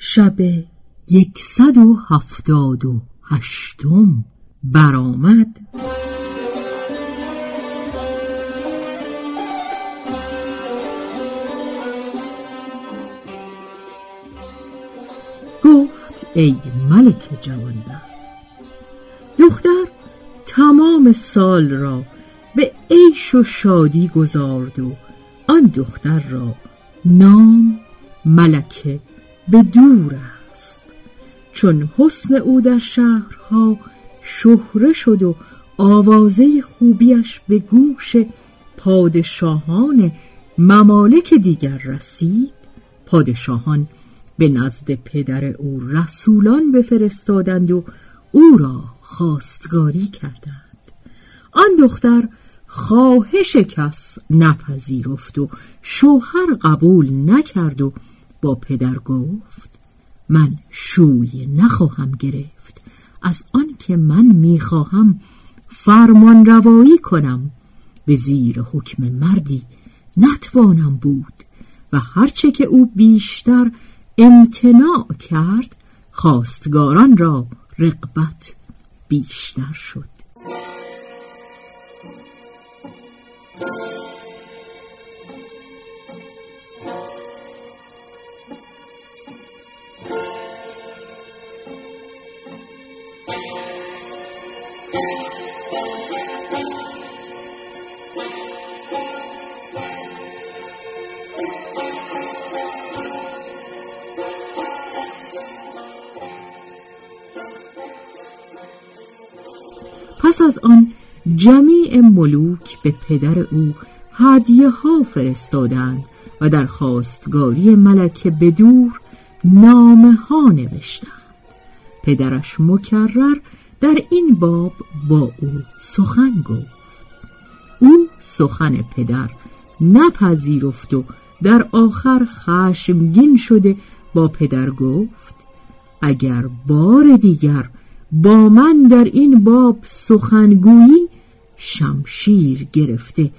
شب 178 برآمد، گفت ای ملک جوانبخت، دختر تمام سال را به عیش و شادی گذارد و آن دختر را نام ملکه بدور است، چون حسن او در شهرها شهره شد و آوازه خوبیش به گوش پادشاهان ممالک دیگر رسید. پادشاهان به نزد پدر او رسولان بفرستادند و او را خواستگاری کردند. آن دختر خواهش کس نپذیرفت و شوهر قبول نکرد و با پدر گفت: من شوی نخواهم گرفت از آن که من میخواهم فرمان روایی کنم، به زیر حکم مردی نتوانم بود و هرچه که او بیشتر امتناع کرد خواستگاران را رغبت بیشتر شد. پس از آن جمیع ملوک به پدر او هدیه ها فرستادند و در خواستگاری ملکه بدور نامه ها نوشتند. پدرش مکرر در این باب با او سخن گفت. او سخن پدر نپذیرفت و در آخر خشمگین شده با پدر گفت: اگر بار دیگر با من در این باب سخنگویی، شمشیر گرفته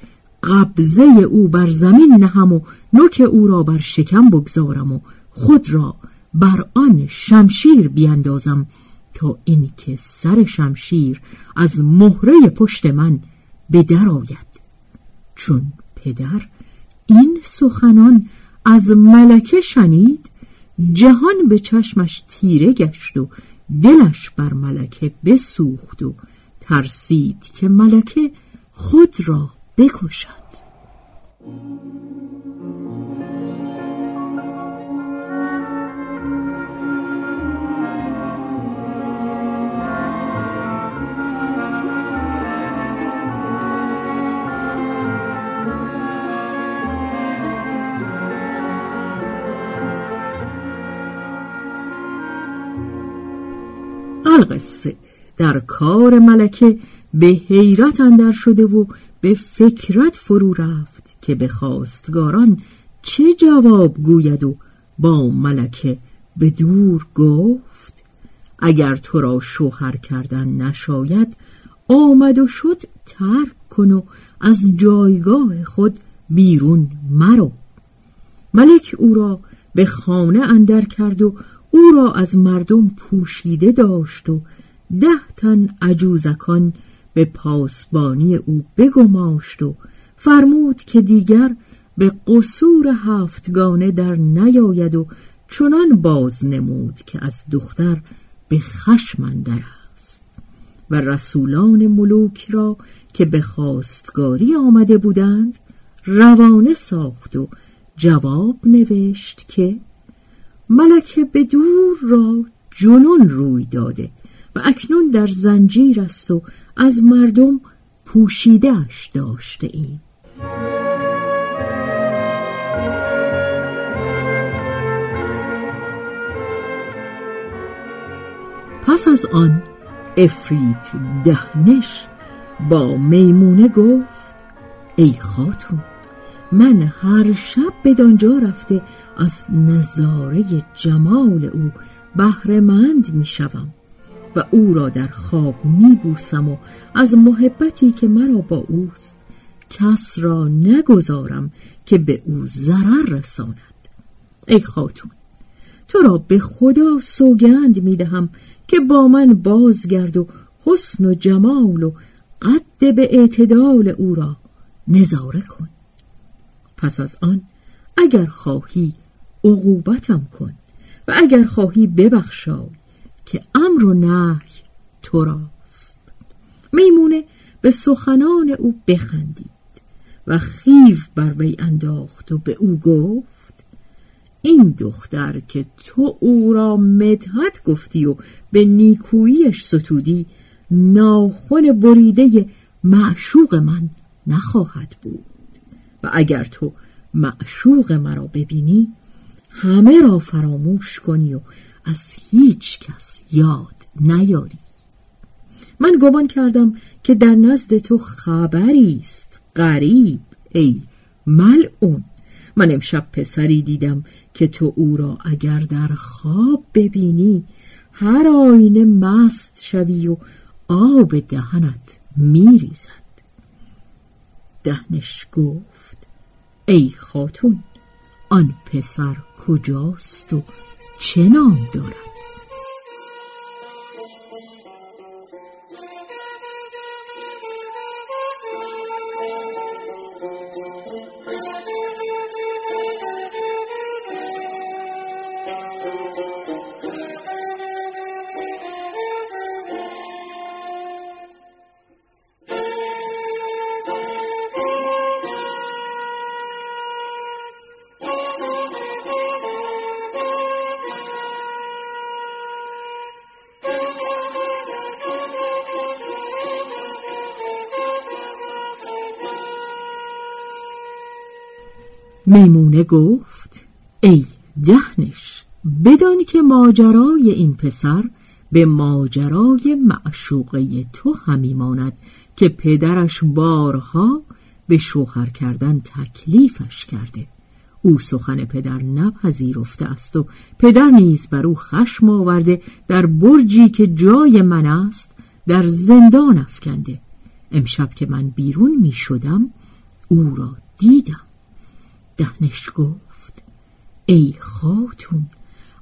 قبضه او بر زمین نهم و نوک او را بر شکم بگذارم و خود را بر آن شمشیر بیندازم تا اینکه سر شمشیر از مهره پشت من به در آید. چون پدر این سخنان از ملکه شنید، جهان به چشمش تیره گشت و دلش بر ملکه بسوخت و ترسید که ملکه خود را بکشد. القصه در کار ملکه به حیرت اندر شده و به فکرت فرو رفت که به خواستگاران چه جواب گوید و با ملکه بدور گفت: اگر تو را شوهر کردن نشاید، آمد و شد ترک کن و از جایگاه خود بیرون مرو. ملک او را به خانه اندر کرد و او را از مردم پوشیده داشت و 10 تن عجوزکان به پاسبانی او بگماشت و فرمود که دیگر به قصور 7 گانه در نیاید و چنان باز نمود که از دختر به خشم اندر است و رسولان ملوک را که به خواستگاری آمده بودند روانه ساخت و جواب نوشت که ملکه بدور را جنون روی داده و اکنون در زنجیر است و از مردم پوشیده‌اش داشته ایم. پس از آن عفریت دهنش با میمونه گفت ای خاتون، من هر شب بدانجا رفته از نظاره جمال او بهره‌مند می شوم و او را در خواب می بوسم و از محبتی که مرا با اوست کس را نگذارم که به او ضرر رساند. ای خاتون، تو را به خدا سوگند می دهم که با من بازگرد و حسن و جمال و قد به اعتدال او را نظاره کن. پس از آن اگر خواهی عقوبتم کن و اگر خواهی ببخشای که امر و نهی تو راست. میمونه به سخنان او بخندید و خیو بر وی انداخت و به او گفت این دختر که تو او را مدحت گفتی و به نیکوییش ستودی ناخن بریده معشوق من نخواهد بود و اگر تو معشوق مرا ببینی همه را فراموش کنی و از هیچ کس یاد نیاری. من گمان کردم که در نزد تو خبری است غریب ای ملعون. من امشب پسری دیدم که تو او را اگر در خواب ببینی هر آینه مست شوی و آب دهنت میریزد. دهنش گفت ای خاتون، آن پسر کجاست و چه نام دارد؟ میمونه گفت ای دهنش، بدان که ماجرای این پسر به ماجرای معشوقه تو همی ماند که پدرش بارها به شوهر کردن تکلیفش کرده. او سخن پدر نپذیرفته است و پدر نیز بر او خشم آورده، در برجی که جای من است در زندان افکنده. امشب که من بیرون می شدم او را دیدم. دهنش گفت ای خاتون،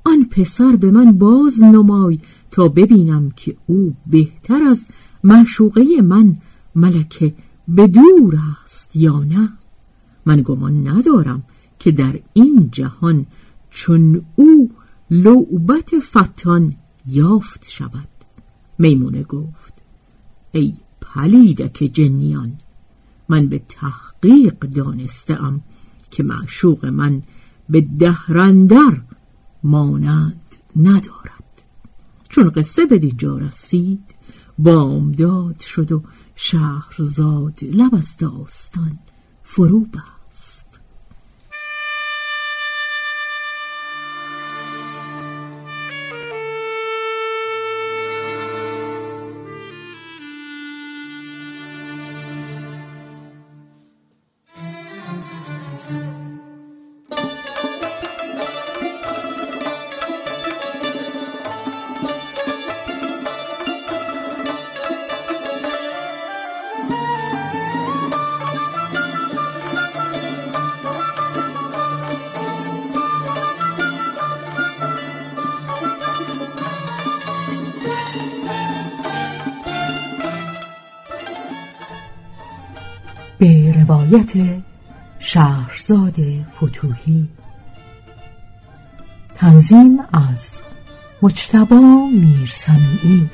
آن پسر به من باز نمای تا ببینم که او بهتر از معشوقه من ملکه بدور است یا نه. من گمان ندارم که در این جهان چون او لعبت فتان یافت شود. میمونه گفت ای پلیدک جنیان، من به تحقیق دانستم که معشوق من به دهرندر مانند ندارد. چون قصه به دینجا رسید بامداد شد و شهرزاد لب از داستان فرو بست. به روایت شهرزاد فتوحی. تنظیم از مجتبی میرسمیعی.